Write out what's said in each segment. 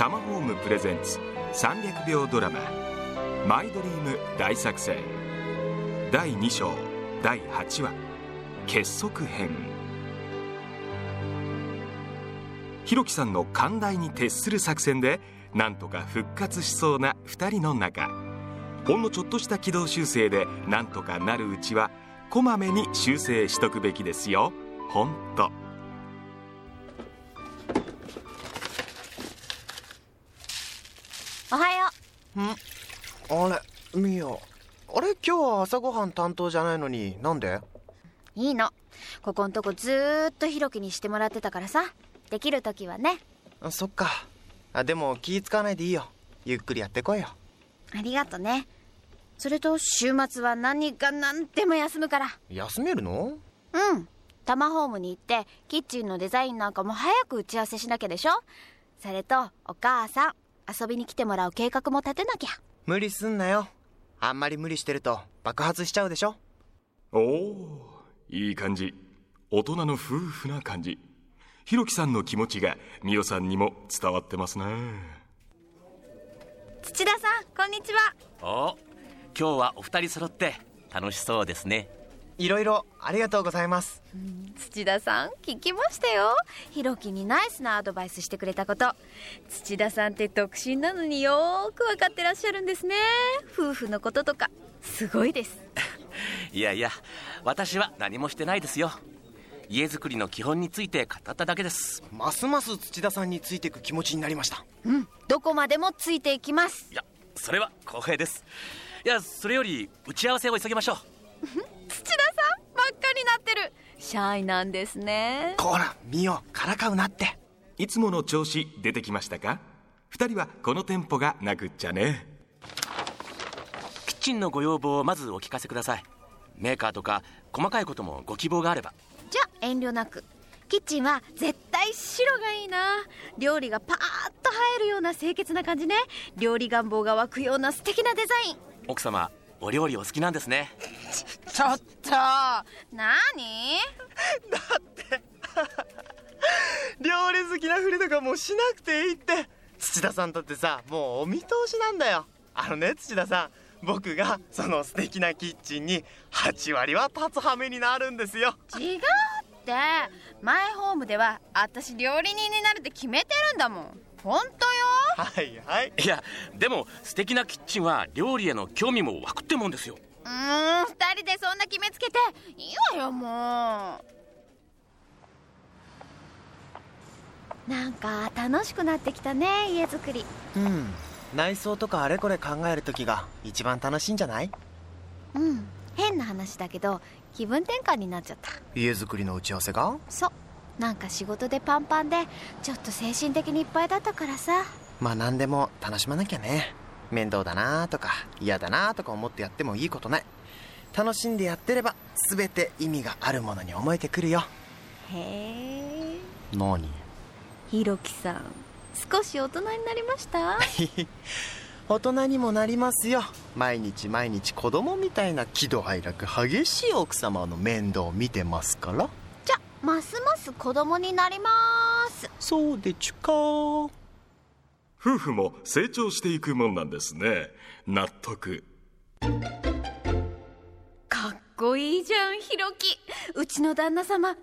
タマホームプレゼンツ300秒ドラママイドリーム大作戦第2章第8話結束編。弘樹さんの寛大に徹する作戦でなんとか復活しそうな2人の中、ほんのちょっとした軌道修正でなんとかなるうちはこまめに修正しとくべきですよ。ほんとおはよう。んあれミヤ、あれ今日は朝ごはん担当じゃないのになんで？いいの、ここんとこずーっとひろきにしてもらってたからさ、できるときはね。そっか。でも気使わないでいいよ、ゆっくりやってこいよ。ありがとね。それと週末は何が何でも休むから。休めるの？うん、タマホームに行ってキッチンのデザインなんかも早く打ち合わせしなきゃでしょ。それとお母さん、遊びに来てもらう計画も立てなきゃ。無理すんなよ、あんまり無理してると爆発しちゃうでしょ。おお、いい感じ、大人の夫婦な感じ。ひろきさんの気持ちがみよさんにも伝わってますね。土田さん、こんにちは。お、今日はお二人揃って楽しそうですね。いろいろありがとうございます。土田さん、聞きましたよ、ひろきにナイスなアドバイスしてくれたこと。土田さんって独身なのによく分かってらっしゃるんですね。夫婦のこととかすごいですいやいや、私は何もしてないですよ。家づくりの基本について語っただけです。ますます土田さんについていく気持ちになりました。うん、どこまでもついていきます。いや、それは公平です。いや、それより打ち合わせを急ぎましょう土田さんばっかりなってる、シャイなんですね。こらミヨ、からかうなって。いつもの調子出てきましたか。2人はこのテンポがなくっちゃね。キッチンのご要望をまずお聞かせください。メーカーとか細かいこともご希望があれば。じゃあ遠慮なく。キッチンは絶対白がいいな。料理がパーッと映えるような清潔な感じね。料理願望が湧くような素敵なデザイン。奥様、お料理お好きなんですね。ちょっとなにだって料理好きなふりとかもうしなくていいって。土田さんとってさ、もうお見通しなんだよ。土田さん、僕がその素敵なキッチンに8割は立つ羽目になるんですよ。違うって、マイホームでは私料理人になるって決めてるんだもん。ほんとよ。はいはい。いや、でも素敵なキッチンは料理への興味も湧くってもんですよ。2人でそんな決めつけていいわよ。もうなんか楽しくなってきたね、家づくり。うん、内装とかあれこれ考える時が一番楽しいんじゃない？うん、変な話だけど気分転換になっちゃった。家づくりの打ち合わせが？そう、なんか仕事でパンパンでちょっと精神的にいっぱいだったからさ。まあ何でも楽しまなきゃね。面倒だなとか嫌だなとか思ってやってもいいことない。楽しんでやってれば全て意味があるものに思えてくるよ。へえ。何？ひろきさん、少し大人になりました大人にもなりますよ。毎日毎日子供みたいな喜怒哀楽激しい奥様の面倒を見てますから。じゃ、ますます子供になります。そうでちゅか。夫婦も成長していくもんなんですね。納得。かっこいいじゃん、ひろき。うちの旦那様、やっ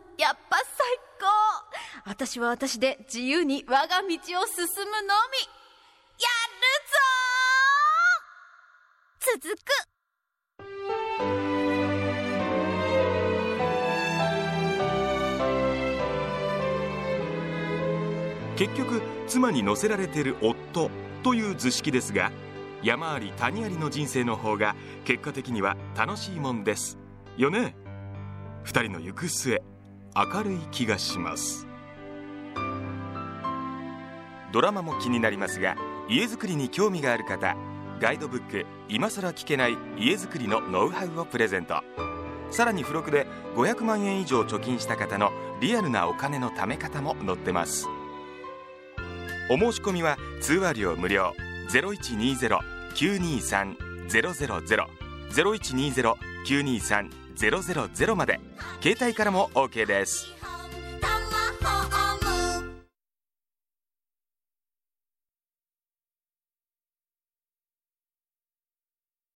ぱ最高。私は私で自由に我が道を進むのみ。やるぞー。続く。結局妻に乗せられている夫という図式ですが、山あり谷ありの人生の方が結果的には楽しいもんですよね。二人の行く末、明るい気がします。ドラマも気になりますが、家づくりに興味がある方、ガイドブック今更聞けない家づくりのノウハウをプレゼント。さらに付録で500万円以上貯金した方のリアルなお金の貯め方も載ってます。お申し込みは通話料無料 0120-923-000 0120-923-000 まで。携帯からも OK です。